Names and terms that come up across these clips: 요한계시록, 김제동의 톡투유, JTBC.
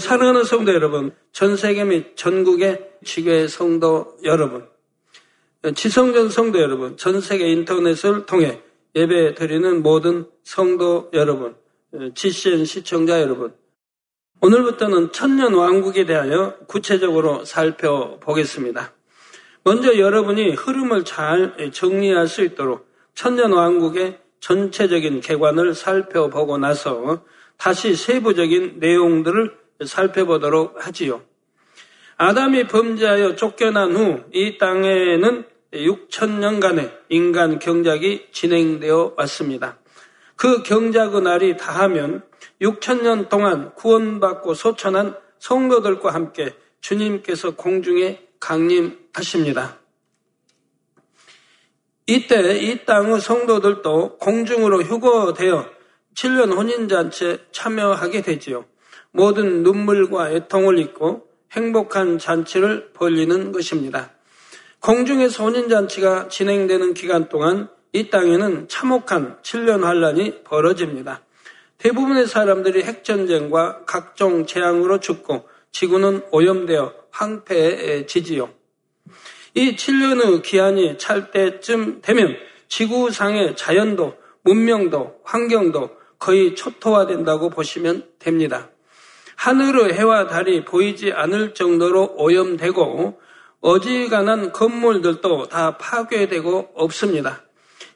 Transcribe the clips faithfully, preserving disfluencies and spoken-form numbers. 사랑하는 성도 여러분, 전 세계 및 전국의 지교회 성도 여러분, 지성전 성도 여러분, 전 세계 인터넷을 통해 예배 드리는 모든 성도 여러분, 지씨엔 시청자 여러분, 오늘부터는 천년 왕국에 대하여 구체적으로 살펴보겠습니다. 먼저 여러분이 흐름을 잘 정리할 수 있도록 천년 왕국의 전체적인 개관을 살펴보고 나서 다시 세부적인 내용들을 살펴보도록 하지요. 아담이 범죄하여 쫓겨난 후 이 땅에는 육천 년간의 인간 경작이 진행되어 왔습니다. 그 경작의 날이 다하면 육천 년 동안 구원받고 소천한 성도들과 함께 주님께서 공중에 강림하십니다. 이때 이 땅의 성도들도 공중으로 휴거되어 칠 년 혼인잔치에 참여하게 되지요. 모든 눈물과 애통을 잊고 행복한 잔치를 벌이는 것입니다. 공중에서 혼인잔치가 진행되는 기간 동안 이 땅에는 참혹한 칠 년 환란이 벌어집니다. 대부분의 사람들이 핵전쟁과 각종 재앙으로 죽고 지구는 오염되어 황폐해지지요. 이 칠 년의 기한이 찰 때쯤 되면 지구상의 자연도, 문명도, 환경도 거의 초토화된다고 보시면 됩니다. 하늘의 해와 달이 보이지 않을 정도로 오염되고 어지간한 건물들도 다 파괴되고 없습니다.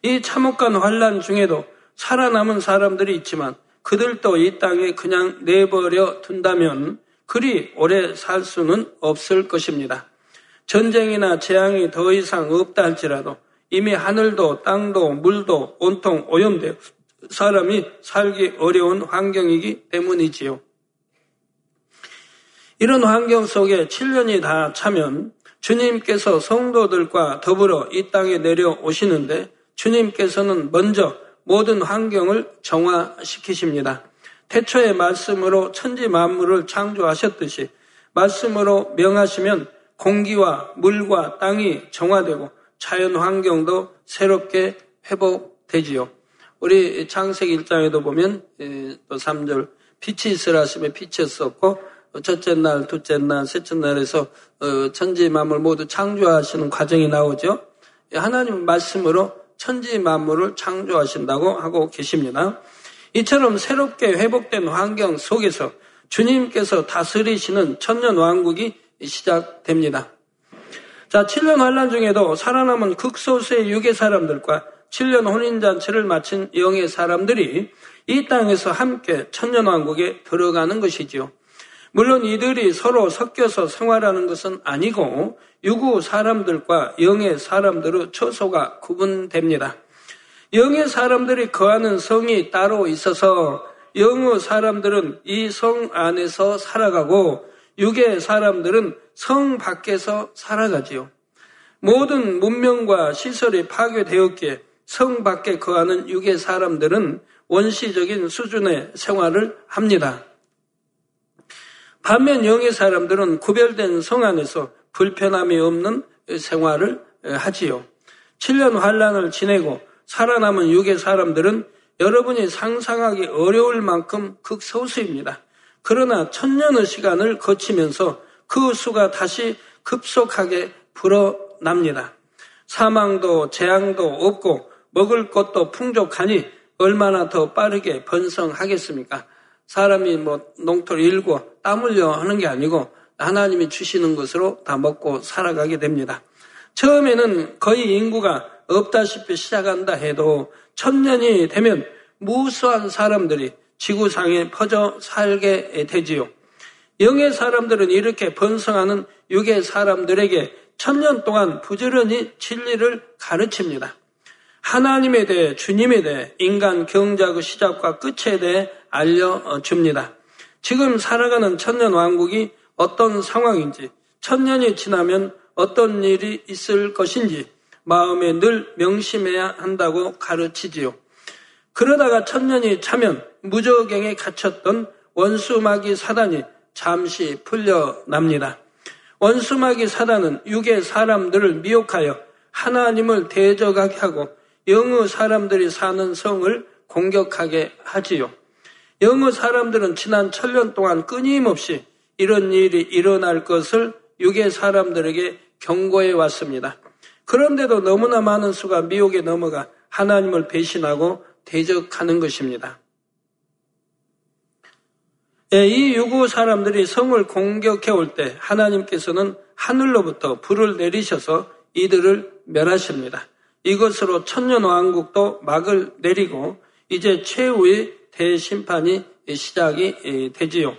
이 참혹한 환란 중에도 살아남은 사람들이 있지만 그들도 이 땅에 그냥 내버려 둔다면 그리 오래 살 수는 없을 것입니다. 전쟁이나 재앙이 더 이상 없다 할지라도 이미 하늘도 땅도 물도 온통 오염되어 사람이 살기 어려운 환경이기 때문이지요. 이런 환경 속에 칠 년이 다 차면 주님께서 성도들과 더불어 이 땅에 내려오시는데 주님께서는 먼저 모든 환경을 정화시키십니다. 태초의 말씀으로 천지 만물을 창조하셨듯이 말씀으로 명하시면 공기와 물과 땅이 정화되고 자연 환경도 새롭게 회복되지요. 우리 창세기 일 장에도 보면 또 삼 절 빛이 있으라 하심에 빛이 없었고 첫째 날, 둘째 날, 셋째 날에서 천지 만물 모두 창조하시는 과정이 나오죠. 하나님 말씀으로 천지 만물을 창조하신다고 하고 계십니다. 이처럼 새롭게 회복된 환경 속에서 주님께서 다스리시는 천년 왕국이 시작됩니다. 자, 칠 년 환란 중에도 살아남은 극소수의 육의 사람들과 칠 년 혼인잔치를 마친 영의 사람들이 이 땅에서 함께 천년 왕국에 들어가는 것이지요. 물론 이들이 서로 섞여서 생활하는 것은 아니고 유구 사람들과 영의 사람들의 처소가 구분됩니다. 영의 사람들이 거하는 성이 따로 있어서 영의 사람들은 이 성 안에서 살아가고 육의 사람들은 성 밖에서 살아가지요. 모든 문명과 시설이 파괴되었기에 성 밖에 거하는 육의 사람들은 원시적인 수준의 생활을 합니다. 반면 영의 사람들은 구별된 성 안에서 불편함이 없는 생활을 하지요. 칠 년 환란을 지내고 살아남은 육의 사람들은 여러분이 상상하기 어려울 만큼 극소수입니다. 그러나 천년의 시간을 거치면서 그 수가 다시 급속하게 불어납니다. 사망도 재앙도 없고 먹을 것도 풍족하니 얼마나 더 빠르게 번성하겠습니까? 사람이 뭐 농토를 일고 땀 흘려 하는 게 아니고 하나님이 주시는 것으로 다 먹고 살아가게 됩니다. 처음에는 거의 인구가 없다시피 시작한다 해도 천년이 되면 무수한 사람들이 지구상에 퍼져 살게 되지요. 영의 사람들은 이렇게 번성하는 육의 사람들에게 천년 동안 부지런히 진리를 가르칩니다. 하나님에 대해, 주님에 대해, 인간 경작의 시작과 끝에 대해 알려줍니다. 지금 살아가는 천년 왕국이 어떤 상황인지, 천년이 지나면 어떤 일이 있을 것인지 마음에 늘 명심해야 한다고 가르치지요. 그러다가 천년이 차면 무저갱에 갇혔던 원수마귀 사단이 잠시 풀려납니다. 원수마귀 사단은 육의 사람들을 미혹하여 하나님을 대적하게 하고 영의 사람들이 사는 성을 공격하게 하지요. 영어 사람들은 지난 천년 동안 끊임없이 이런 일이 일어날 것을 유괴 사람들에게 경고해 왔습니다. 그런데도 너무나 많은 수가 미혹에 넘어가 하나님을 배신하고 대적하는 것입니다. 예, 이 유구 사람들이 성을 공격해 올 때 하나님께서는 하늘로부터 불을 내리셔서 이들을 멸하십니다. 이것으로 천년왕국도 막을 내리고 이제 최후의 대심판이 시작이 되지요.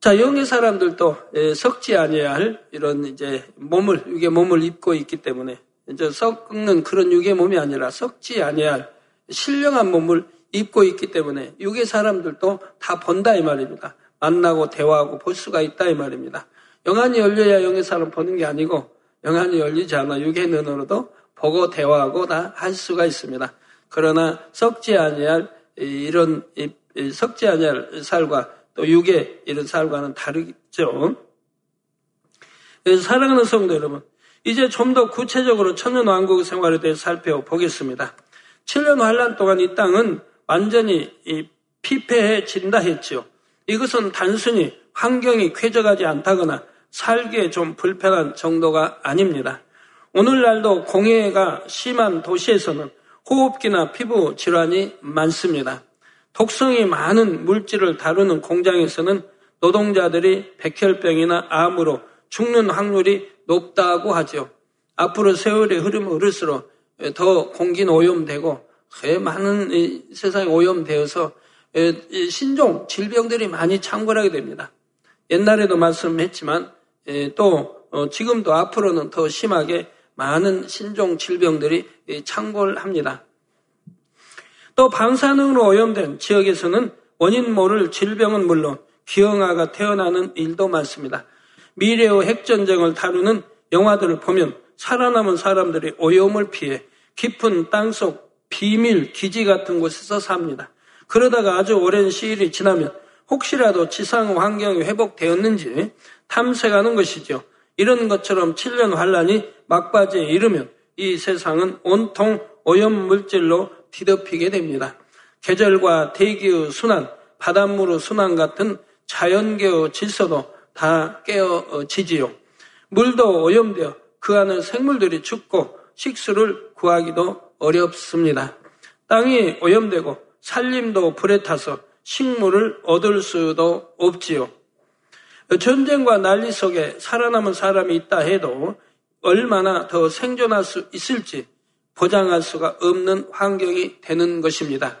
자, 영의 사람들도 썩지 아니해야 할 이런 이제 몸을, 육의 몸을 입고 있기 때문에 이제 썩는 그런 육의 몸이 아니라 썩지 아니해야 할 신령한 몸을 입고 있기 때문에 육의 사람들도 다 본다 이 말입니다. 만나고 대화하고 볼 수가 있다 이 말입니다. 영안이 열려야 영의 사람 보는 게 아니고 영안이 열리지 않아 육의 눈으로도 보고 대화하고 다 할 수가 있습니다. 그러나 썩지 아니할 이런 썩지 아니할 살과 또 육의 이런 살과는 다르죠. 사랑하는 성도 여러분, 이제 좀 더 구체적으로 천년 왕국 생활에 대해 살펴보겠습니다. 칠 년 환란 동안 이 땅은 완전히 피폐해진다 했지요. 이것은 단순히 환경이 쾌적하지 않다거나 살기에 좀 불편한 정도가 아닙니다. 오늘날도 공해가 심한 도시에서는 호흡기나 피부 질환이 많습니다. 독성이 많은 물질을 다루는 공장에서는 노동자들이 백혈병이나 암으로 죽는 확률이 높다고 하죠. 앞으로 세월이 흐르면 흐를수록 더 공기는 오염되고 많은 세상이 오염되어서 신종 질병들이 많이 창궐하게 됩니다. 옛날에도 말씀했지만 또 지금도 앞으로는 더 심하게 많은 신종 질병들이 창궐합니다. 또 방사능으로 오염된 지역에서는 원인 모를 질병은 물론 기형아가 태어나는 일도 많습니다. 미래의 핵전쟁을 다루는 영화들을 보면 살아남은 사람들이 오염을 피해 깊은 땅속 비밀 기지 같은 곳에서 삽니다. 그러다가 아주 오랜 시일이 지나면 혹시라도 지상 환경이 회복되었는지 탐색하는 것이죠. 이런 것처럼 칠 년 환란이 막바지에 이르면 이 세상은 온통 오염물질로 뒤덮이게 됩니다. 계절과 대기의 순환, 바닷물의 순환 같은 자연계의 질서도 다 깨어지지요. 물도 오염되어 그 안에 생물들이 죽고 식수를 구하기도 어렵습니다. 땅이 오염되고 산림도 불에 타서 식물을 얻을 수도 없지요. 전쟁과 난리 속에 살아남은 사람이 있다 해도 얼마나 더 생존할 수 있을지 보장할 수가 없는 환경이 되는 것입니다.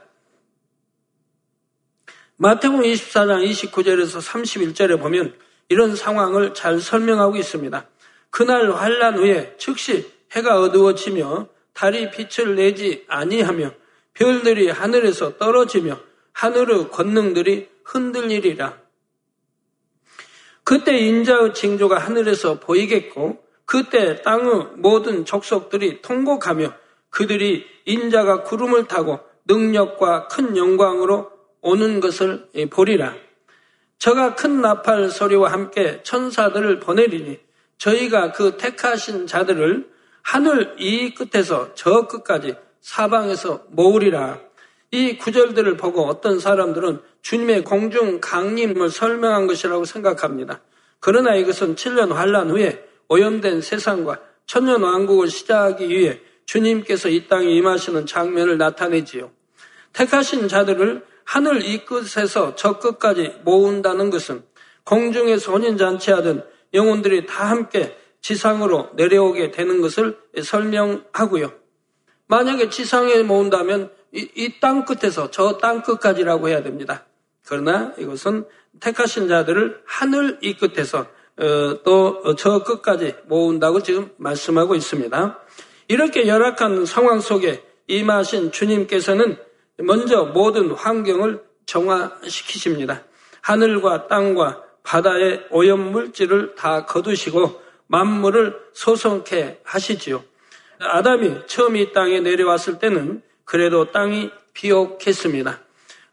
마태복음 이십사 장 이십구 절에서 삼십일 절에 보면 이런 상황을 잘 설명하고 있습니다. 그날 환란 후에 즉시 해가 어두워지며 달이 빛을 내지 아니하며 별들이 하늘에서 떨어지며 하늘의 권능들이 흔들리리라. 그때 인자의 징조가 하늘에서 보이겠고 그때 땅의 모든 족속들이 통곡하며 그들이 인자가 구름을 타고 능력과 큰 영광으로 오는 것을 보리라. 저가 큰 나팔 소리와 함께 천사들을 보내리니 저희가 그 택하신 자들을 하늘 이 끝에서 저 끝까지 사방에서 모으리라. 이 구절들을 보고 어떤 사람들은 주님의 공중 강림을 설명한 것이라고 생각합니다. 그러나 이것은 칠 년 환란 후에 오염된 세상과 천년 왕국을 시작하기 위해 주님께서 이 땅에 임하시는 장면을 나타내지요. 택하신 자들을 하늘 이 끝에서 저 끝까지 모은다는 것은 공중에서 혼인잔치하던 영혼들이 다 함께 지상으로 내려오게 되는 것을 설명하고요. 만약에 지상에 모은다면 이 땅 끝에서 저 땅 끝까지라고 해야 됩니다. 그러나 이것은 택하신 자들을 하늘 이 끝에서 또 저 끝까지 모은다고 지금 말씀하고 있습니다. 이렇게 열악한 상황 속에 임하신 주님께서는 먼저 모든 환경을 정화시키십니다. 하늘과 땅과 바다의 오염물질을 다 거두시고 만물을 소성케 하시지요. 아담이 처음 이 땅에 내려왔을 때는 그래도 땅이 비옥했습니다.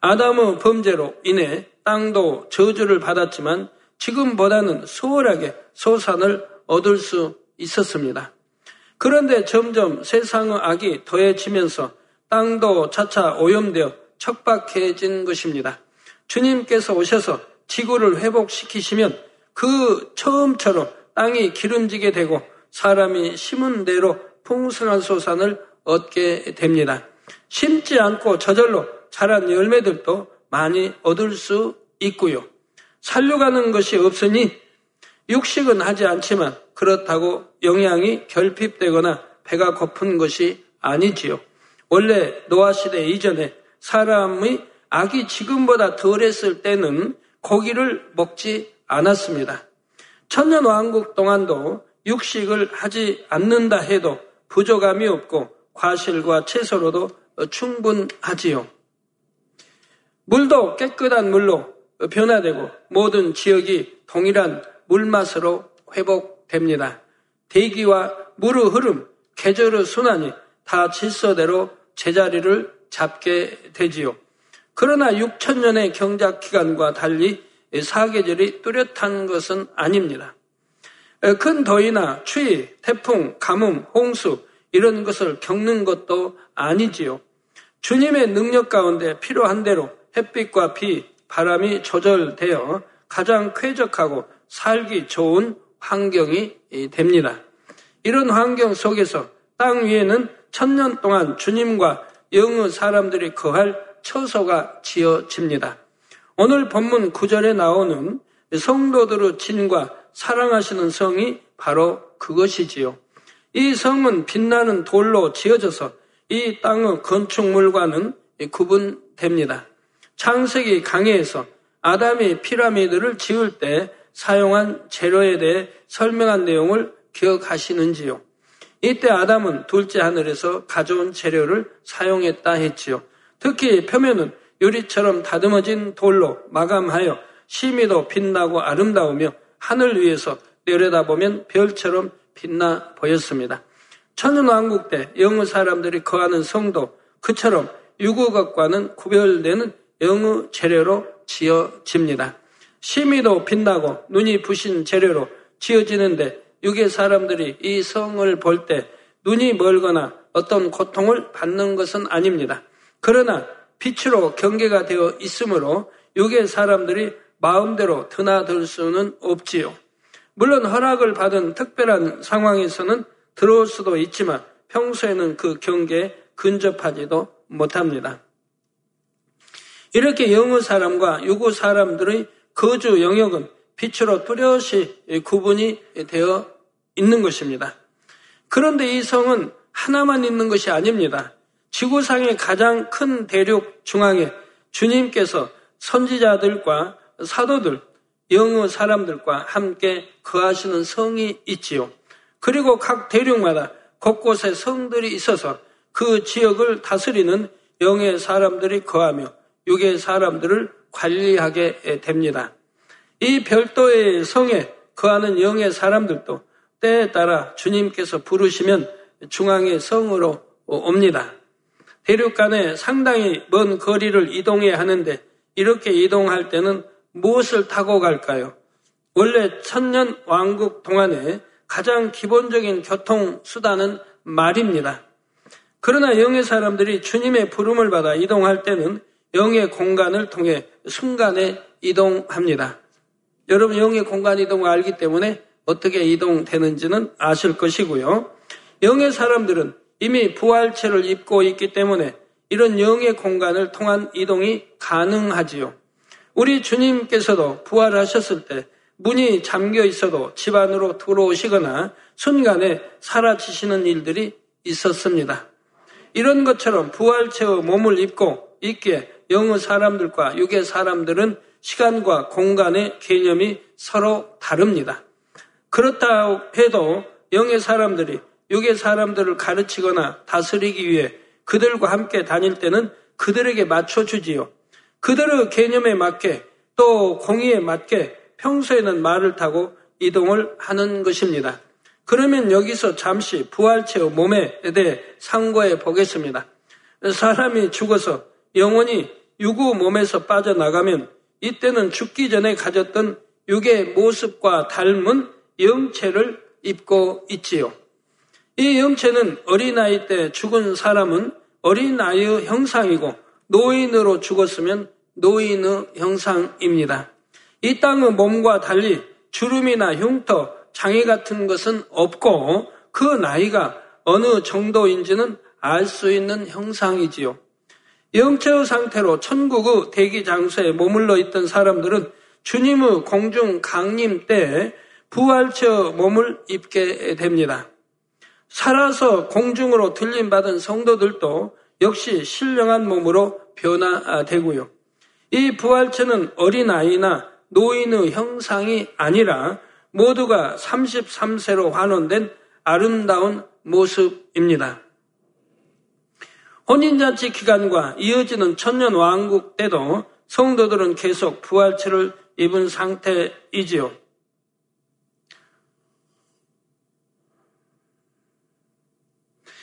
아담의 범죄로 인해 땅도 저주를 받았지만 지금보다는 수월하게 소산을 얻을 수 있었습니다. 그런데 점점 세상의 악이 더해지면서 땅도 차차 오염되어 척박해진 것입니다. 주님께서 오셔서 지구를 회복시키시면 그 처음처럼 땅이 기름지게 되고 사람이 심은 대로 풍성한 소산을 얻게 됩니다. 심지 않고 저절로 자란 열매들도 많이 얻을 수 있고요. 살려가는 것이 없으니 육식은 하지 않지만 그렇다고 영양이 결핍되거나 배가 고픈 것이 아니지요. 원래 노아시대 이전에 사람이 아기 지금보다 덜했을 때는 고기를 먹지 않았습니다. 천년왕국 동안도 육식을 하지 않는다 해도 부족함이 없고 과실과 채소로도 충분하지요. 물도 깨끗한 물로 변화되고 모든 지역이 동일한 물맛으로 회복됩니다. 대기와 물의 흐름, 계절의 순환이 다 질서대로 제자리를 잡게 되지요. 그러나 육천 년의 경작기간과 달리 사계절이 뚜렷한 것은 아닙니다. 큰 더위나 추위, 태풍, 가뭄, 홍수 이런 것을 겪는 것도 아니지요. 주님의 능력 가운데 필요한 대로 햇빛과 비, 바람이 조절되어 가장 쾌적하고 살기 좋은 환경이 됩니다. 이런 환경 속에서 땅 위에는 천년 동안 주님과 영의 사람들이 거할 처소가 지어집니다. 오늘 본문 구 절에 나오는 성도들의 진과 사랑하시는 성이 바로 그것이지요. 이 성은 빛나는 돌로 지어져서 이 땅의 건축물과는 구분됩니다. 창세기 강해에서 아담이 피라미드를 지을 때 사용한 재료에 대해 설명한 내용을 기억하시는지요? 이때 아담은 둘째 하늘에서 가져온 재료를 사용했다 했지요. 특히 표면은 유리처럼 다듬어진 돌로 마감하여 심이도 빛나고 아름다우며 하늘 위에서 내려다보면 별처럼 빛나 보였습니다. 천연왕국 때 영의 사람들이 거하는 성도 그처럼 유구것과는 구별되는 영의 재료로 지어집니다. 심이도 빛나고 눈이 부신 재료로 지어지는데 육의 사람들이 이 성을 볼 때 눈이 멀거나 어떤 고통을 받는 것은 아닙니다. 그러나 빛으로 경계가 되어 있으므로 육의 사람들이 마음대로 드나들 수는 없지요. 물론 허락을 받은 특별한 상황에서는 들어올 수도 있지만 평소에는 그 경계에 근접하지도 못합니다. 이렇게 영의 사람과 육의 사람들의 거주 영역은 빛으로 뚜렷이 구분이 되어 있는 것입니다. 그런데 이 성은 하나만 있는 것이 아닙니다. 지구상의 가장 큰 대륙 중앙에 주님께서 선지자들과 사도들, 영의 사람들과 함께 거하시는 성이 있지요. 그리고 각 대륙마다 곳곳에 성들이 있어서 그 지역을 다스리는 영의 사람들이 거하며 육의 사람들을 관리하게 됩니다. 이 별도의 성에 거하는 영의 사람들도 때에 따라 주님께서 부르시면 중앙의 성으로 옵니다. 대륙 간에 상당히 먼 거리를 이동해야 하는데 이렇게 이동할 때는 무엇을 타고 갈까요? 원래 천년 왕국 동안에 가장 기본적인 교통수단은 말입니다. 그러나 영의 사람들이 주님의 부름을 받아 이동할 때는 영의 공간을 통해 순간에 이동합니다. 여러분 영의 공간 이동을 알기 때문에 어떻게 이동되는지는 아실 것이고요. 영의 사람들은 이미 부활체를 입고 있기 때문에 이런 영의 공간을 통한 이동이 가능하지요. 우리 주님께서도 부활하셨을 때 문이 잠겨 있어도 집 안으로 들어오시거나 순간에 사라지시는 일들이 있었습니다. 이런 것처럼 부활체의 몸을 입고 있기에 영의 사람들과 육의 사람들은 시간과 공간의 개념이 서로 다릅니다. 그렇다고 해도 영의 사람들이 육의 사람들을 가르치거나 다스리기 위해 그들과 함께 다닐 때는 그들에게 맞춰주지요. 그들의 개념에 맞게 또 공의에 맞게 평소에는 말을 타고 이동을 하는 것입니다. 그러면 여기서 잠시 부활체의 몸에 대해 상고해 보겠습니다. 사람이 죽어서 영혼이 육의 몸에서 빠져나가면 이때는 죽기 전에 가졌던 육의 모습과 닮은 영체를 입고 있지요. 이 영체는 어린아이 때 죽은 사람은 어린아이의 형상이고 노인으로 죽었으면 노인의 형상입니다. 이 땅의 몸과 달리 주름이나 흉터, 장애 같은 것은 없고 그 나이가 어느 정도인지는 알 수 있는 형상이지요. 영체의 상태로 천국의 대기 장소에 머물러 있던 사람들은 주님의 공중 강림 때 부활체의 몸을 입게 됩니다. 살아서 공중으로 들림받은 성도들도 역시 신령한 몸으로 변화되고요. 이 부활체는 어린아이나 노인의 형상이 아니라 모두가 삼십삼 세로 환원된 아름다운 모습입니다. 혼인잔치 기간과 이어지는 천년왕국 때도 성도들은 계속 부활체를 입은 상태이지요.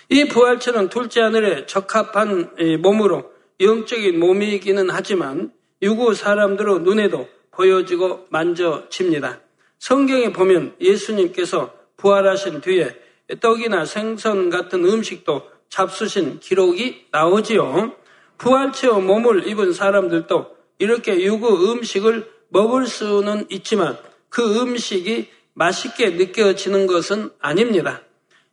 이 부활체는 둘째 하늘에 적합한 몸으로 영적인 몸이기는 하지만 유구 사람들의 눈에도 보여지고 만져집니다. 성경에 보면 예수님께서 부활하신 뒤에 떡이나 생선 같은 음식도 잡수신 기록이 나오지요. 부활체의 몸을 입은 사람들도 이렇게 유구 음식을 먹을 수는 있지만 그 음식이 맛있게 느껴지는 것은 아닙니다.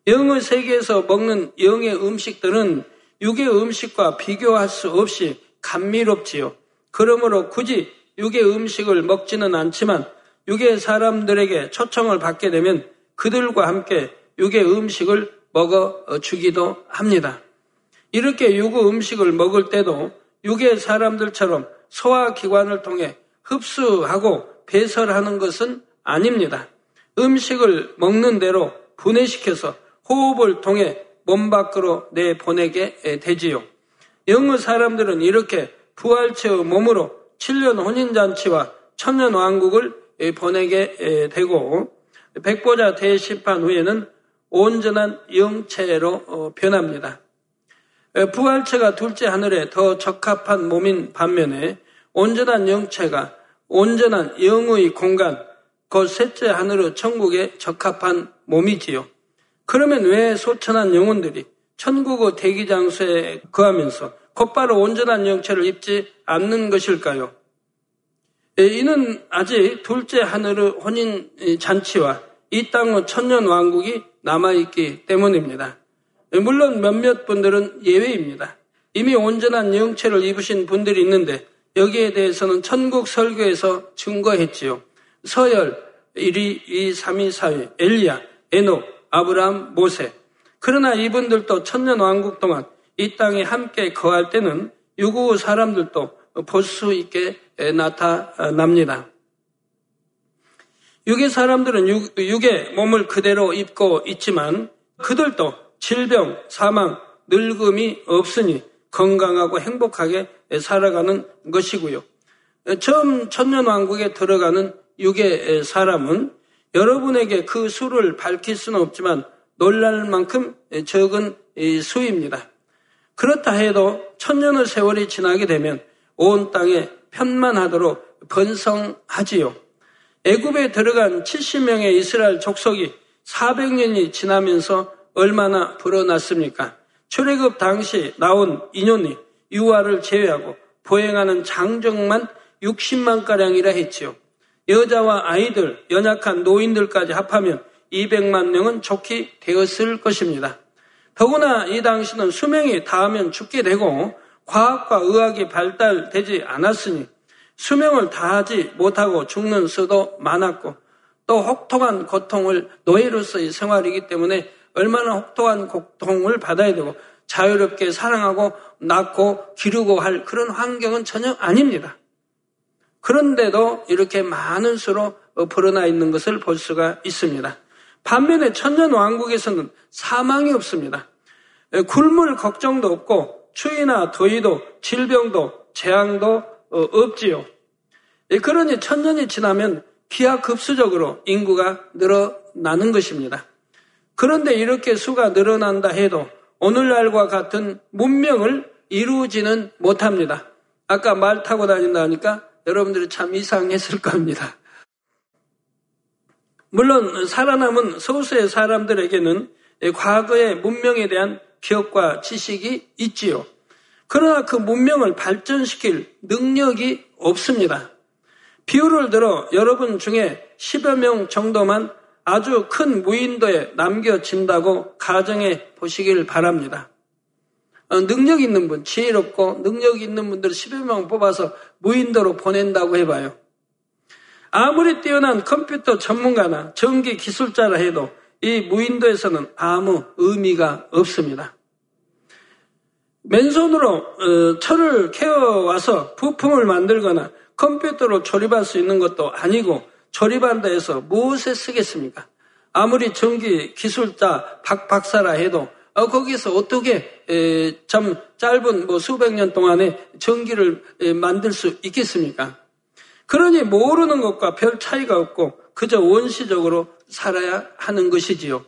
영의 세계에서 먹는 영의 음식들은 육의 음식과 비교할 수 없이 감미롭지요. 그러므로 굳이 육의 음식을 먹지는 않지만 육의 사람들에게 초청을 받게 되면 그들과 함께 육의 음식을 먹어주기도 합니다. 이렇게 육의 음식을 먹을 때도 육의 사람들처럼 소화기관을 통해 흡수하고 배설하는 것은 아닙니다. 음식을 먹는 대로 분해시켜서 호흡을 통해 몸 밖으로 내보내게 되지요. 영의 사람들은 이렇게 부활체의 몸으로 칠 년 혼인잔치와 천년 왕국을 보내게 되고 백보자 대심판 후에는 온전한 영체로 변합니다. 부활체가 둘째 하늘에 더 적합한 몸인 반면에 온전한 영체가 온전한 영의 공간, 곧 셋째 하늘의 천국에 적합한 몸이지요. 그러면 왜 소천한 영혼들이 천국의 대기장소에 거하면서 곧바로 온전한 영체를 입지 않는 것일까요? 이는 아직 둘째 하늘의 혼인잔치와 이 땅의 천년왕국이 남아있기 때문입니다. 물론 몇몇 분들은 예외입니다. 이미 온전한 영체를 입으신 분들이 있는데 여기에 대해서는 천국 설교에서 증거했지요. 서열, 일 위, 이 위, 삼 위, 사 위, 엘리야, 에녹, 아브라함, 모세. 그러나 이분들도 천년왕국 동안 이 땅에 함께 거할 때는 유구 사람들도 볼 수 있게 나타납니다. 육의 사람들은 육, 육의 몸을 그대로 입고 있지만 그들도 질병, 사망, 늙음이 없으니 건강하고 행복하게 살아가는 것이고요. 처음 천년왕국에 들어가는 육의 사람은 여러분에게 그 수를 밝힐 수는 없지만 놀랄 만큼 적은 수입니다. 그렇다 해도 천년의 세월이 지나게 되면 온 땅에 편만하도록 번성하지요. 애굽에 들어간 칠십 명의 이스라엘 족속이 사백 년이 지나면서 얼마나 불어났습니까? 출애굽 당시 나온 인원이 유아를 제외하고 보행하는 장정만 육십만가량이라 했지요. 여자와 아이들, 연약한 노인들까지 합하면 이백만 명은 족히 되었을 것입니다. 더구나 이 당시는 수명이 다하면 죽게 되고 과학과 의학이 발달되지 않았으니 수명을 다하지 못하고 죽는 수도 많았고 또 혹독한 고통을 노예로서의 생활이기 때문에 얼마나 혹독한 고통을 받아야 되고 자유롭게 사랑하고 낳고 기르고 할 그런 환경은 전혀 아닙니다. 그런데도 이렇게 많은 수로 불어나 있는 것을 볼 수가 있습니다. 반면에 천년왕국에서는 사망이 없습니다. 굶을 걱정도 없고 추위나 더위도 질병도 재앙도 없지요. 그러니 천년이 지나면 기하급수적으로 인구가 늘어나는 것입니다. 그런데 이렇게 수가 늘어난다 해도 오늘날과 같은 문명을 이루지는 못합니다. 아까 말 타고 다닌다 하니까 여러분들이 참 이상했을 겁니다. 물론 살아남은 소수의 사람들에게는 과거의 문명에 대한 기억과 지식이 있지요. 그러나 그 문명을 발전시킬 능력이 없습니다. 비유를 들어 여러분 중에 십여 명 정도만 아주 큰 무인도에 남겨진다고 가정해 보시길 바랍니다. 능력 있는 분, 지혜롭고 능력 있는 분들 십여 명 뽑아서 무인도로 보낸다고 해봐요. 아무리 뛰어난 컴퓨터 전문가나 전기 기술자라 해도 이 무인도에서는 아무 의미가 없습니다. 맨손으로 철을 캐와서 부품을 만들거나 컴퓨터로 조립할 수 있는 것도 아니고 조립한다 해서 무엇에 쓰겠습니까? 아무리 전기 기술자 박 박사라 해도 거기서 어떻게 참 짧은 뭐 수백 년 동안에 전기를 만들 수 있겠습니까? 그러니 모르는 것과 별 차이가 없고 그저 원시적으로 살아야 하는 것이지요.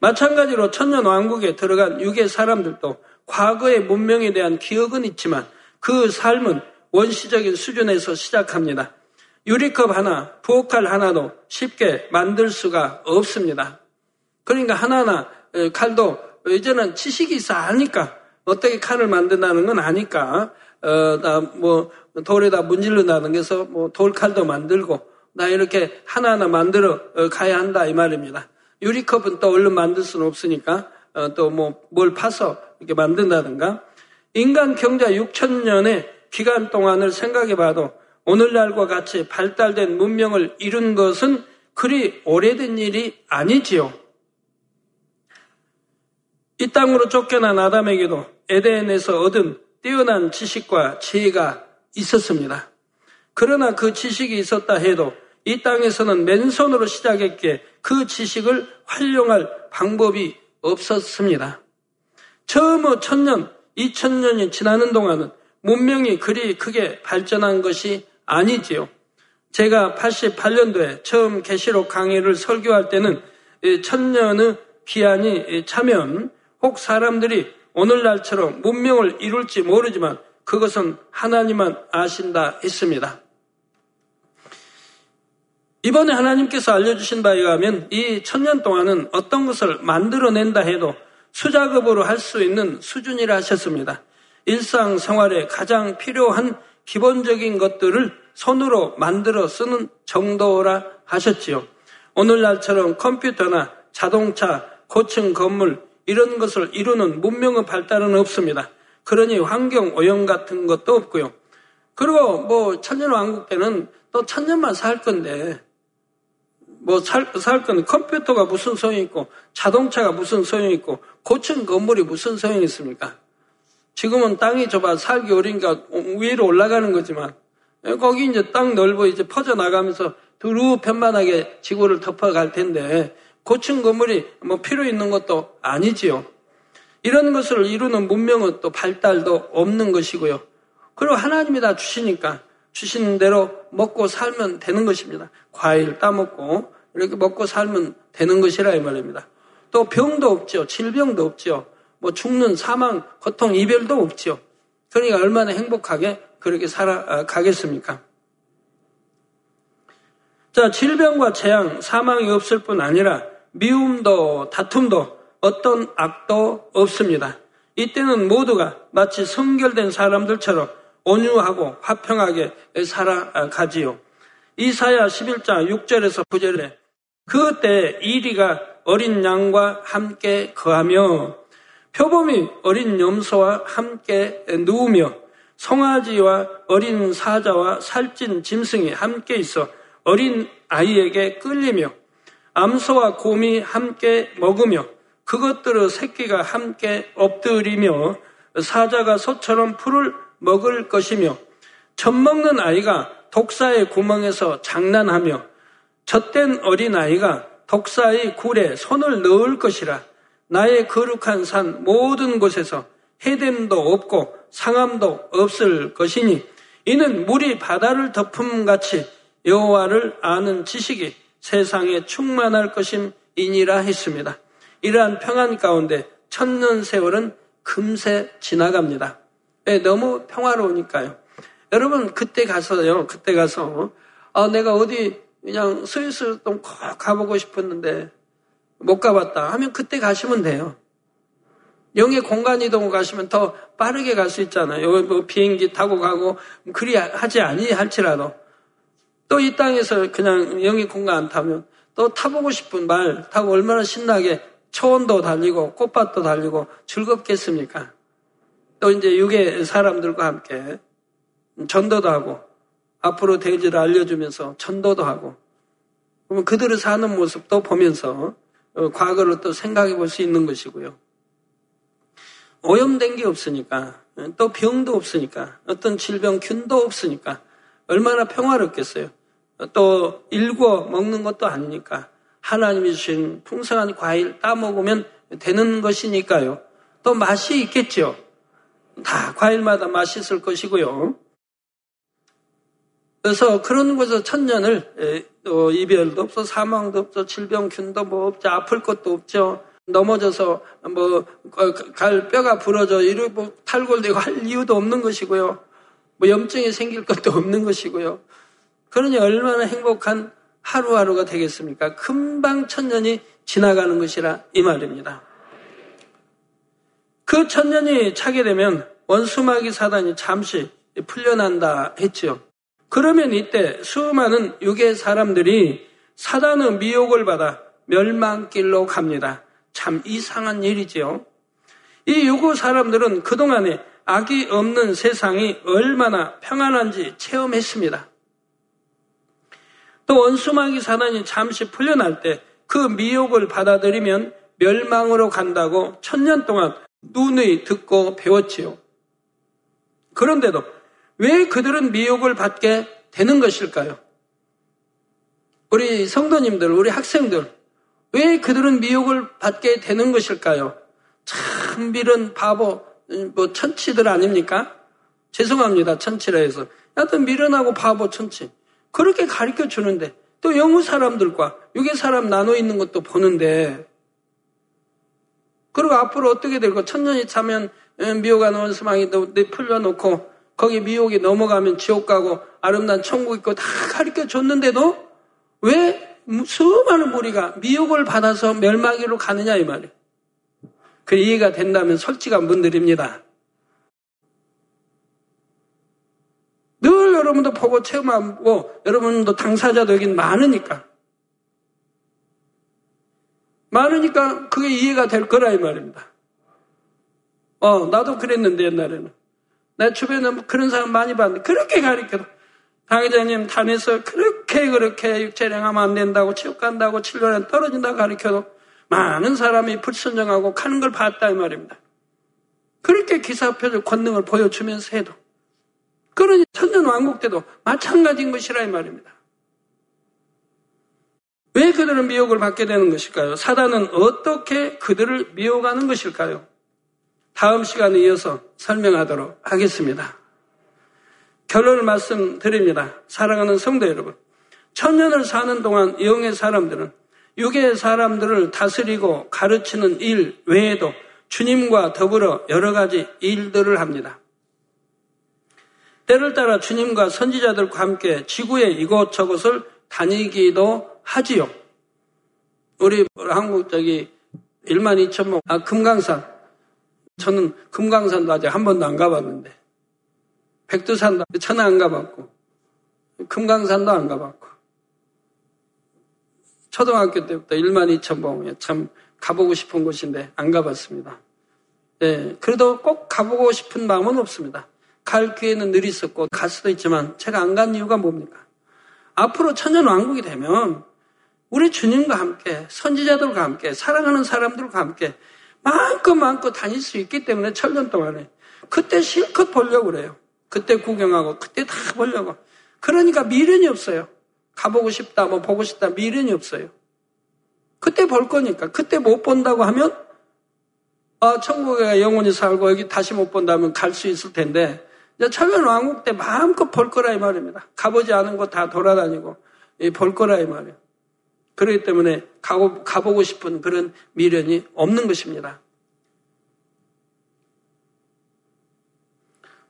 마찬가지로 천년 왕국에 들어간 유괴 사람들도 과거의 문명에 대한 기억은 있지만 그 삶은 원시적인 수준에서 시작합니다. 유리컵 하나, 부엌칼 하나도 쉽게 만들 수가 없습니다. 그러니까 하나하나 칼도 이제는 지식이 있으니까 어떻게 칼을 만든다는 건 아니까 어, 나 뭐 돌에다 문질른다는 게서 뭐 돌칼도 만들고 나 이렇게 하나하나 만들어 가야 한다 이 말입니다. 유리컵은 또 얼른 만들 수는 없으니까 어, 또 뭐 뭘 파서 이렇게 만든다든가. 인간 경자 육천 년의 기간 동안을 생각해봐도 오늘날과 같이 발달된 문명을 이룬 것은 그리 오래된 일이 아니지요. 이 땅으로 쫓겨난 아담에게도 에덴에서 얻은 뛰어난 지식과 지혜가 있었습니다. 그러나 그 지식이 있었다 해도 이 땅에서는 맨손으로 시작했기에 그 지식을 활용할 방법이 없었습니다. 처음의 천년, 이천 년이 지나는 동안은 문명이 그리 크게 발전한 것이 아니지요. 제가 팔십팔 년도에 처음 계시록 강의를 설교할 때는 천년의 기한이 차면 혹 사람들이 오늘날처럼 문명을 이룰지 모르지만 그것은 하나님만 아신다 했습니다. 이번에 하나님께서 알려주신 바에 의하면 이 천년 동안은 어떤 것을 만들어낸다 해도 수작업으로 할 수 있는 수준이라 하셨습니다. 일상생활에 가장 필요한 기본적인 것들을 손으로 만들어 쓰는 정도라 하셨지요. 오늘날처럼 컴퓨터나 자동차, 고층 건물 이런 것을 이루는 문명의 발달은 없습니다. 그러니 환경 오염 같은 것도 없고요. 그리고 뭐 천년왕국 때는 또 천년만 살 건데 뭐 살, 살 건데 컴퓨터가 무슨 소용이 있고 자동차가 무슨 소용이 있고 고층 건물이 무슨 소용이 있습니까? 지금은 땅이 좁아 살기 어려우니까 위로 올라가는 거지만 거기 이제 땅 넓어 이제 퍼져나가면서 두루 편만하게 지구를 덮어갈 텐데 고층 건물이 뭐 필요 있는 것도 아니지요. 이런 것을 이루는 문명은 또 발달도 없는 것이고요. 그리고 하나님이 다 주시니까 주시는 대로 먹고 살면 되는 것입니다. 과일 따먹고 이렇게 먹고 살면 되는 것이라 이 말입니다. 또 병도 없지요. 질병도 없지요. 뭐 죽는 사망, 고통, 이별도 없지요. 그러니까 얼마나 행복하게 그렇게 살아가겠습니까? 자, 질병과 재앙, 사망이 없을 뿐 아니라 미움도 다툼도 어떤 악도 없습니다. 이때는 모두가 마치 성결된 사람들처럼 온유하고 화평하게 살아가지요. 이사야 십일 장 육 절에서 구 절에 그때 이리가 어린 양과 함께 거하며 표범이 어린 염소와 함께 누우며 송아지와 어린 사자와 살찐 짐승이 함께 있어 어린 아이에게 끌리며 암소와 곰이 함께 먹으며 그것들의 새끼가 함께 엎드리며 사자가 소처럼 풀을 먹을 것이며 젖먹는 아이가 독사의 구멍에서 장난하며 젖된 어린 아이가 독사의 굴에 손을 넣을 것이라. 나의 거룩한 산 모든 곳에서 해됨도 없고 상함도 없을 것이니 이는 물이 바다를 덮음같이 여호와를 아는 지식이 세상에 충만할 것임이니라 했습니다. 이러한 평안 가운데 천년 세월은 금세 지나갑니다. 네, 너무 평화로우니까요. 여러분 그때 가서요. 그때 가서 아, 내가 어디 그냥 스위스 좀 꼭 가보고 싶었는데 못 가봤다 하면 그때 가시면 돼요. 영의 공간 이동을 가시면 더 빠르게 갈 수 있잖아요. 여기 뭐 비행기 타고 가고 그리 하지 아니할지라도 또 이 땅에서 그냥 영의 공간 안 타면 또 타보고 싶은 말 타고 얼마나 신나게 초원도 달리고 꽃밭도 달리고 즐겁겠습니까? 또 이제 육의 사람들과 함께 전도도 하고 앞으로 대지를 알려주면서 전도도 하고 그러면 그들을 사는 모습도 보면서 과거를 또 생각해 볼 수 있는 것이고요. 오염된 게 없으니까 또 병도 없으니까 어떤 질병균도 없으니까 얼마나 평화롭겠어요. 또 일궈 먹는 것도 아니니까 하나님이 주신 풍성한 과일 따먹으면 되는 것이니까요. 또 맛이 있겠죠. 다 과일마다 맛있을 것이고요. 그래서 그런 곳에서 천년을 이별도 없어 사망도 없어 질병균도 뭐 없죠. 아플 것도 없죠. 넘어져서 뭐 갈 뼈가 부러져 이러 뭐 탈골되고 할 이유도 없는 것이고요. 뭐 염증이 생길 것도 없는 것이고요. 그러니 얼마나 행복한 하루하루가 되겠습니까? 금방 천년이 지나가는 것이라 이 말입니다. 그 천년이 차게 되면 원수마귀 사단이 잠시 풀려난다 했죠. 그러면 이때 수많은 육의 사람들이 사단의 미혹을 받아 멸망길로 갑니다. 참 이상한 일이지요. 이 육의 사람들은 그동안에 악이 없는 세상이 얼마나 평안한지 체험했습니다. 또 원수마귀 사단이 잠시 풀려날 때 그 미혹을 받아들이면 멸망으로 간다고 천년 동안 누누이 듣고 배웠지요. 그런데도 왜 그들은 미혹을 받게 되는 것일까요? 우리 성도님들, 우리 학생들, 왜 그들은 미혹을 받게 되는 것일까요? 참 미련, 바보, 뭐 천치들 아닙니까? 죄송합니다. 천치라 해서. 하여튼 미련하고 바보, 천치. 그렇게 가르쳐 주는데 또 영의 사람들과 육의 사람 나눠 있는 것도 보는데 그리고 앞으로 어떻게 될까? 천년이 차면 미혹한 원수마귀도 풀려놓고 거기 미혹이 넘어가면 지옥 가고 아름다운 천국 있고 다 가르쳐 줬는데도 왜 수많은 무리가 미혹을 받아서 멸망으로 가느냐 이 말이에요. 그 이해가 된다면 솔직한 분들입니다. 늘 여러분도 보고 체험하고 여러분도 당사자도 여긴 많으니까 많으니까 그게 이해가 될 거라 이 말입니다. 어 나도 그랬는데 옛날에는 내 주변에 그런 사람 많이 봤는데 그렇게 가르쳐도 강의자님 단에서 그렇게 그렇게 육체행하면 안 된다고 지옥 간다고 칠 년에 떨어진다고 가르쳐도 많은 사람이 불순종하고 가는 걸 봤다 이 말입니다. 그렇게 기사표적 권능을 보여주면서 해도 그러니 천년왕국 때도 마찬가지인 것이라 이 말입니다. 왜 그들은 미혹을 받게 되는 것일까요? 사단은 어떻게 그들을 미혹하는 것일까요? 다음 시간에 이어서 설명하도록 하겠습니다. 결론을 말씀드립니다. 사랑하는 성도 여러분, 천년을 사는 동안 영의 사람들은 육의 사람들을 다스리고 가르치는 일 외에도 주님과 더불어 여러 가지 일들을 합니다. 때를 따라 주님과 선지자들과 함께 지구의 이곳저곳을 다니기도 하지요. 우리 한국 저기 만 이천 명, 아 금강산. 저는 금강산도 아직 한 번도 안 가봤는데 백두산도 천안 안 가봤고 금강산도 안 가봤고 초등학교 때부터 만 이천 봉에 참 가보고 싶은 곳인데 안 가봤습니다. 예, 그래도 꼭 가보고 싶은 마음은 없습니다. 갈 기회는 늘 있었고 갈 수도 있지만 제가 안 간 이유가 뭡니까? 앞으로 천년왕국이 되면 우리 주님과 함께 선지자들과 함께 사랑하는 사람들과 함께 마음껏 마음껏 다닐 수 있기 때문에 천년 동안에 그때 실컷 보려고 그래요. 그때 구경하고 그때 다 보려고. 그러니까 미련이 없어요. 가보고 싶다 뭐 보고 싶다 미련이 없어요. 그때 볼 거니까. 그때 못 본다고 하면 아 천국에 영원히 살고 여기 다시 못 본다면 갈 수 있을 텐데 이제 천년왕국 때 마음껏 볼 거라 이 말입니다. 가보지 않은 거 다 돌아다니고 볼 거라 이 말이에요. 그렇기 때문에 가고, 가보고 싶은 그런 미련이 없는 것입니다.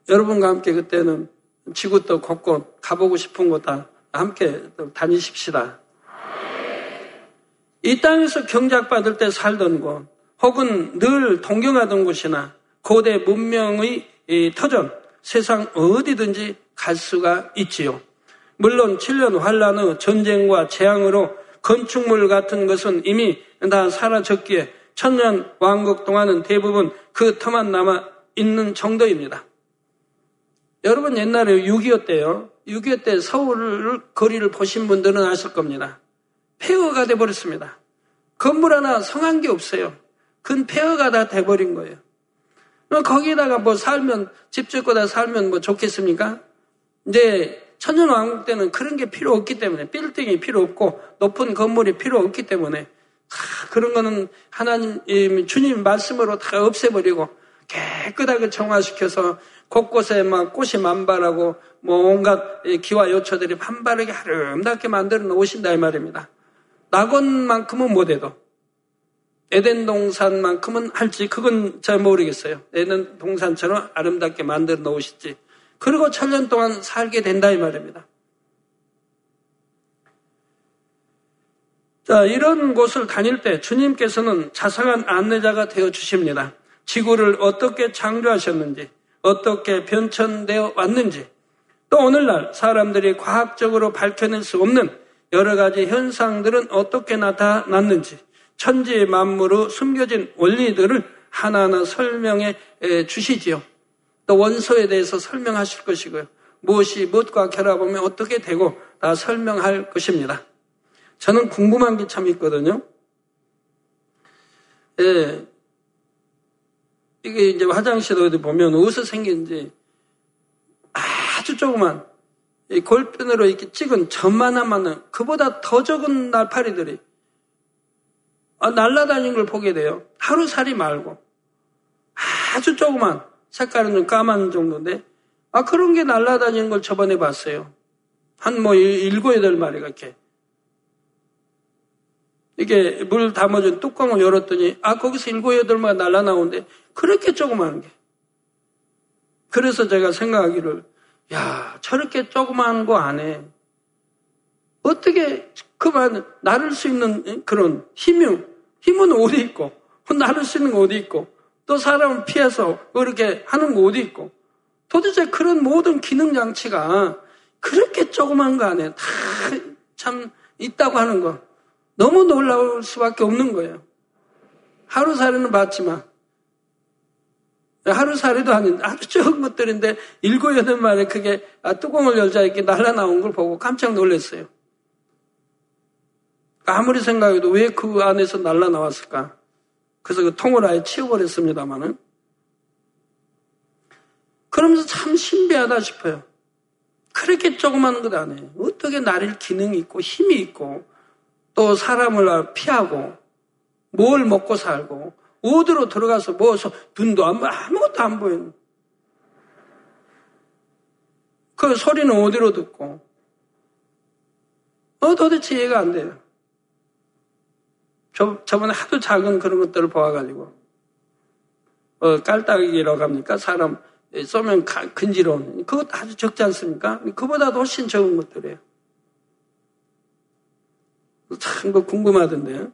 여러분과 함께 그때는 지구도 곳곳 가보고 싶은 곳 다 함께 다니십시다. 이 땅에서 경작받을 때 살던 곳 혹은 늘 동경하던 곳이나 고대 문명의 터전, 세상 어디든지 갈 수가 있지요. 물론 칠 년 환란 후 전쟁과 재앙으로 건축물 같은 것은 이미 다 사라졌기에 천년 왕국 동안은 대부분 그 터만 남아 있는 정도입니다. 여러분 옛날에 육이오 때요. 육이오 때 서울 거리를 보신 분들은 아실 겁니다. 폐허가 돼버렸습니다. 건물 하나 성한 게 없어요. 그건 폐허가 다 돼버린 거예요. 거기다가 뭐 살면, 집 짓고 다 살면 뭐 좋겠습니까? 이제 천연왕국 때는 그런 게 필요 없기 때문에, 빌딩이 필요 없고 높은 건물이 필요 없기 때문에 다 그런 거는 하나님, 주님 말씀으로 다 없애버리고 깨끗하게 정화시켜서 곳곳에 막 꽃이 만발하고 뭐 온갖 기와 요초들이 반바르게 아름답게 만들어 놓으신다 이 말입니다. 낙원만큼은 못해도 에덴 동산만큼은 할지 그건 잘 모르겠어요. 에덴 동산처럼 아름답게 만들어 놓으실지. 그리고 천년 동안 살게 된다 이 말입니다. 자, 이런 곳을 다닐 때 주님께서는 자상한 안내자가 되어 주십니다. 지구를 어떻게 창조하셨는지, 어떻게 변천되어 왔는지, 또 오늘날 사람들이 과학적으로 밝혀낼 수 없는 여러 가지 현상들은 어떻게 나타났는지, 천지 만물로 숨겨진 원리들을 하나하나 설명해 주시지요. 또 원소에 대해서 설명하실 것이고요. 무엇이 무엇과 결합하면 어떻게 되고 다 설명할 것입니다. 저는 궁금한 게 참 있거든요. 예, 이게 이제 화장실 어디 보면 어디서 생긴지 아주 조그만 이 골펜으로 이렇게 찍은 점 하나만은 그보다 더 적은 날파리들이 아, 날아다니는 걸 보게 돼요. 하루살이 말고 아주 조그만 색깔은 좀 까만 정도인데 아 그런 게 날아다니는 걸 저번에 봤어요. 한 뭐 일곱 여덟 마리 이렇게 이게 물 담아준 뚜껑을 열었더니 아 거기서 일곱 여덟 마리 날아 나오는데 그렇게 조그마한 게. 그래서 제가 생각하기를 야 저렇게 조그마한 거 안에 어떻게 그만 나를 수 있는 그런 힘이 힘은 어디 있고 나를 수 있는 거 어디 있고 또 사람을 피해서 그렇게 하는 거 어디 있고 도대체 그런 모든 기능 장치가 그렇게 조그만 거 안에 다 참 있다고 하는 거 너무 놀라울 수밖에 없는 거예요. 하루살이는 봤지만 하루살이도 아닌 아주 적은 것들인데 일곱 여덟 마리 그게 뚜껑을 열자 이렇게 날아나온 걸 보고 깜짝 놀랐어요. 아무리 생각해도 왜 그 안에서 날아나왔을까? 그래서 그 통을 아예 치워버렸습니다만은. 그러면서 참 신비하다 싶어요. 그렇게 조그마한 것 안에 어떻게 날일 기능이 있고 힘이 있고 또 사람을 피하고 뭘 먹고 살고 어디로 들어가서 뭐 눈도 안 보여 아무것도 안 보이는 그 소리는 어디로 듣고 어 도대체 이해가 안 돼요. 저, 저번에 하도 작은 그런 것들을 보아가지고, 어, 깔딱이라고 합니까? 사람 쏘면 근지러운. 그것도 아주 적지 않습니까? 그보다도 훨씬 적은 것들이에요. 참, 그거 궁금하던데요.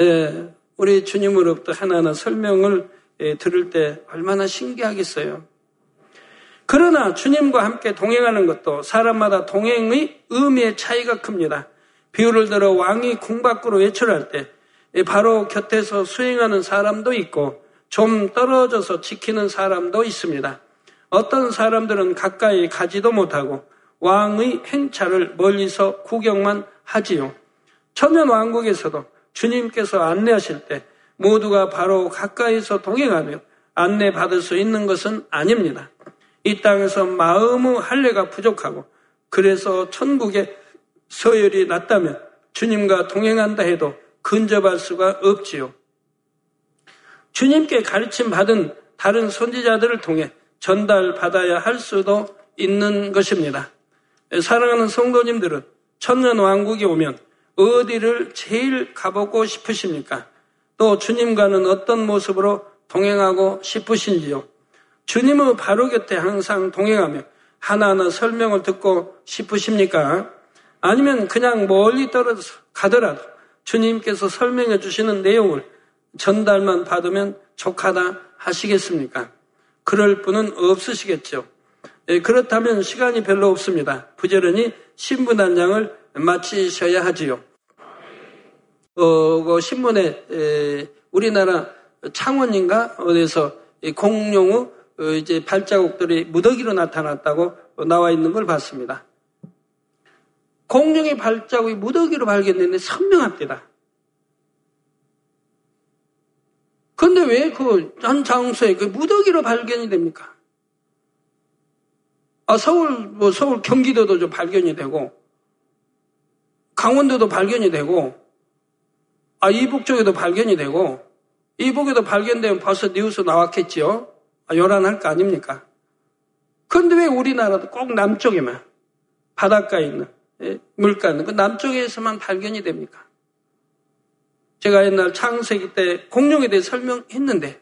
예, 우리 주님으로부터 하나하나 설명을 예, 들을 때 얼마나 신기하겠어요. 그러나 주님과 함께 동행하는 것도 사람마다 동행의 의미의 차이가 큽니다. 비유를 들어 왕이 궁 밖으로 외출할 때 바로 곁에서 수행하는 사람도 있고 좀 떨어져서 지키는 사람도 있습니다. 어떤 사람들은 가까이 가지도 못하고 왕의 행차를 멀리서 구경만 하지요. 천연왕국에서도 주님께서 안내하실 때 모두가 바로 가까이서 동행하며 안내받을 수 있는 것은 아닙니다. 이 땅에서 마음의 할례가 부족하고 그래서 천국에 서열이 낮다면 주님과 동행한다 해도 근접할 수가 없지요. 주님께 가르침 받은 다른 선지자들을 통해 전달받아야 할 수도 있는 것입니다. 사랑하는 성도님들은 천년왕국이 오면 어디를 제일 가보고 싶으십니까? 또 주님과는 어떤 모습으로 동행하고 싶으신지요? 주님의 바로 곁에 항상 동행하며 하나하나 설명을 듣고 싶으십니까? 아니면 그냥 멀리 떨어져서 가더라도 주님께서 설명해 주시는 내용을 전달만 받으면 족하다 하시겠습니까? 그럴 분은 없으시겠죠. 그렇다면 시간이 별로 없습니다. 부지런히 신문단장을 마치셔야 하지요. 어, 그 신문에 에, 우리나라 창원인가 어디서 공룡의 어, 이제 발자국들이 무더기로 나타났다고 나와 있는 걸 봤습니다. 공룡의 발자국이 무더기로 발견됐는데 선명합니다. 그런데 왜 그 한 장소에 그 무더기로 발견이 됩니까? 아, 서울, 뭐 서울 경기도도 좀 발견이 되고, 강원도도 발견이 되고, 아, 이북 쪽에도 발견이 되고, 이북에도 발견되면 벌써 뉴스 나왔겠지요? 아, 요란할 거 아닙니까? 그런데 왜 우리나라도 꼭 남쪽에만, 바닷가에 있는, 예, 물가에 있는, 그 남쪽에서만 발견이 됩니까? 제가 옛날 창세기 때 공룡에 대해 설명했는데,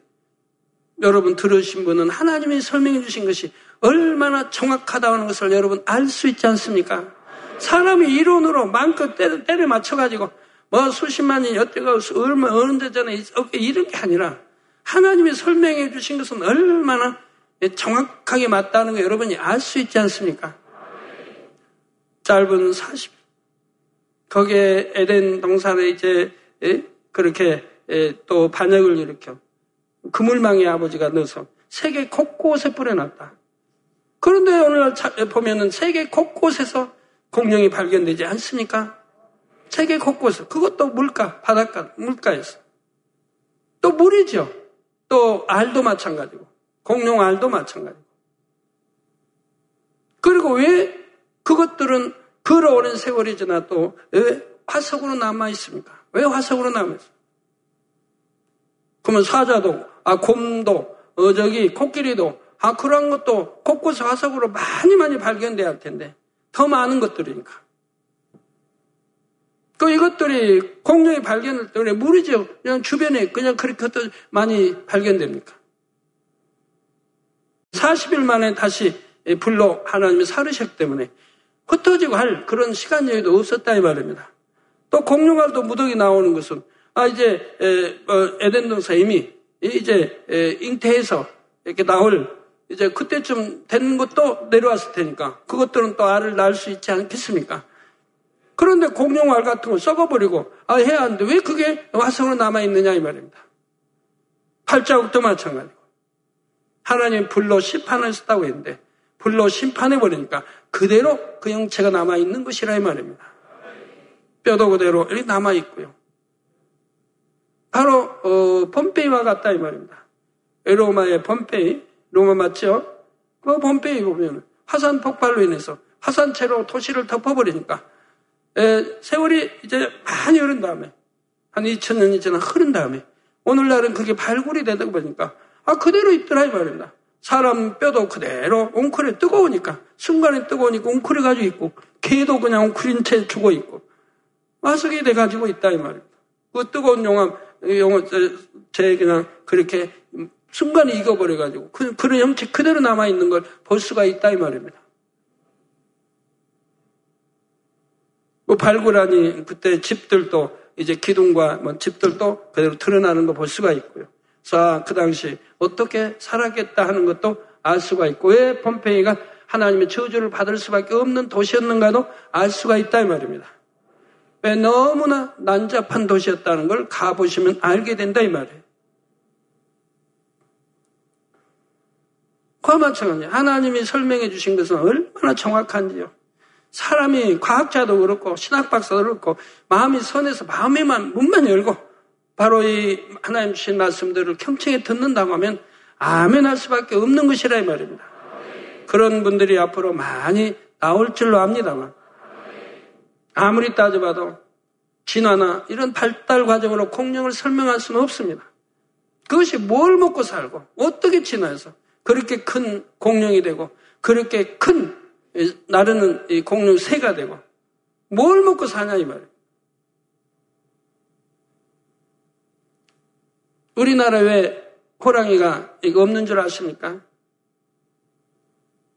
여러분 들으신 분은 하나님이 설명해 주신 것이 얼마나 정확하다고 하는 것을 여러분 알 수 있지 않습니까? 사람이 이론으로 마음껏 때려, 때려 맞춰가지고 뭐 수십만이 여태가 얼마 어느 데잖아요. 이런 게 아니라 하나님이 설명해 주신 것은 얼마나 정확하게 맞다는 거 여러분이 알 수 있지 않습니까? 짧은 사십 거기에 에덴 동산에 이제 그렇게 또 반역을 일으켜 그물망의 아버지가 넣어서 세계 곳곳에 뿌려놨다. 그런데 오늘날 보면은 세계 곳곳에서 공룡이 발견되지 않습니까? 세계 곳곳에서. 그것도 물가, 바닷가, 물가에서. 또 물이죠. 또 알도 마찬가지고. 공룡 알도 마찬가지고. 그리고 왜 그것들은 걸어오는 세월이 지나도 왜 화석으로 남아있습니까? 왜 화석으로 남아있습니까? 그러면 사자도, 아, 곰도, 어, 저기, 코끼리도, 아, 그런 것도 곳곳에 화석으로 많이 많이 발견돼야 할 텐데, 더 많은 것들이니까. 그 이것들이 공룡이 발견될 때, 물이죠. 그냥 주변에 그냥 그렇게 또 많이 발견됩니까? 사십 일 만에 다시 불로 하나님이 사르셨기 때문에 흩어지고 할 그런 시간 여유도 없었다 이 말입니다. 또 공룡알도 무더기 나오는 것은 아, 이제, 에, 어, 에덴 동산 이미, 이제, 에, 잉태해서 이렇게 나올, 이제 그때쯤 된 것도 내려왔을 테니까, 그것들은 또 알을 낳을 수 있지 않겠습니까? 그런데 공룡알 같은 거 썩어버리고, 아, 해야 하는데 왜 그게 화석으로 남아있느냐, 이 말입니다. 발자국도 마찬가지고. 하나님 불로 심판을 했다고 했는데, 불로 심판해버리니까 그대로 그 형체가 남아있는 것이라, 이 말입니다. 뼈도 그대로 이렇게 남아있고요. 바로 어, 폼페이와 같다 이 말입니다. 로마의 폼페이, 로마 맞죠? 그 폼페이 보면 화산 폭발로 인해서 화산체로 도시를 덮어버리니까 에, 세월이 이제 많이 흐른 다음에 한 이천 년이 지나 흐른 다음에 오늘날은 그게 발굴이 되다 보니까 아 그대로 있더라 이 말입니다. 사람 뼈도 그대로 웅크려 뜨거우니까 순간에 뜨거우니까 웅크려가지고 있고 개도 그냥 웅크린 채 죽어 있고 화석이 돼가지고 있다 이 말입니다. 그 뜨거운 용암 용어, 제, 그냥, 그렇게, 순간에 익어버려가지고, 그, 그런 형체 그대로 남아있는 걸 볼 수가 있다, 이 말입니다. 뭐, 발굴하니, 그때 집들도, 이제 기둥과 뭐, 집들도 그대로 드러나는 거 볼 수가 있고요. 자, 그 당시, 어떻게 살았겠다 하는 것도 알 수가 있고, 왜 폼페이가 하나님의 저주를 받을 수밖에 없는 도시였는가도 알 수가 있다, 이 말입니다. 왜 너무나 난잡한 도시였다는 걸 가보시면 알게 된다 이 말이에요. 그와 마찬가지예요. 하나님이 설명해 주신 것은 얼마나 정확한지요. 사람이 과학자도 그렇고 신학박사도 그렇고 마음이 선해서 마음에만 문만 열고 바로 이 하나님 주신 말씀들을 경청해 듣는다고 하면 아멘할 수밖에 없는 것이라 이 말입니다. 그런 분들이 앞으로 많이 나올 줄로 압니다만 아무리 따져봐도 진화나 이런 발달 과정으로 공룡을 설명할 수는 없습니다. 그것이 뭘 먹고 살고 어떻게 진화해서 그렇게 큰 공룡이 되고 그렇게 큰 나르는 공룡 새가 되고 뭘 먹고 사냐 이 말이에요. 우리나라에 왜 호랑이가 이거 없는 줄 아십니까?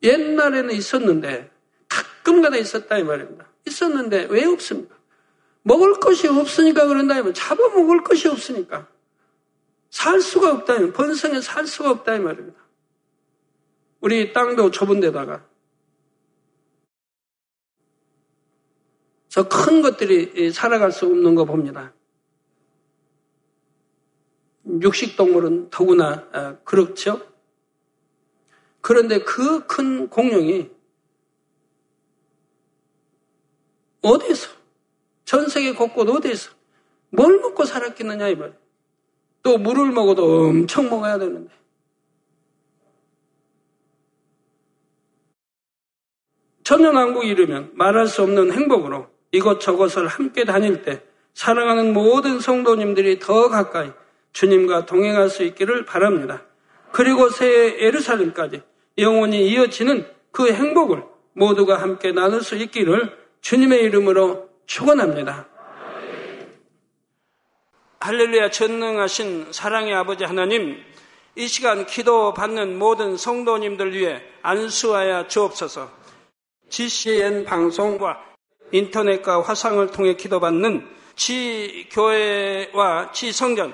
옛날에는 있었는데 가끔가다 있었다 이 말입니다. 있었는데 왜 없습니까? 먹을 것이 없으니까 그런다면 잡아먹을 것이 없으니까 살 수가 없다면 번성에 살 수가 없다 이 말입니다. 우리 땅도 좁은 데다가 저 큰 것들이 살아갈 수 없는 거 봅니다. 육식동물은 더구나 그렇죠. 그런데 그 큰 공룡이 어디에서 전 세계 곳곳 어디에서 뭘 먹고 살았겠느냐 이 말. 또 물을 먹어도 엄청 먹어야 되는데 천년왕국 이르면 말할 수 없는 행복으로 이것저것을 함께 다닐 때 사랑하는 모든 성도님들이 더 가까이 주님과 동행할 수 있기를 바랍니다. 그리고 새해 예루살렘까지 영원히 이어지는 그 행복을 모두가 함께 나눌 수 있기를 주님의 이름으로 축원합니다. 할렐루야. 전능하신 사랑의 아버지 하나님, 이 시간 기도받는 모든 성도님들 위해 안수하여 주옵소서. 지씨엔 방송과 인터넷과 화상을 통해 기도받는 지교회와 지성전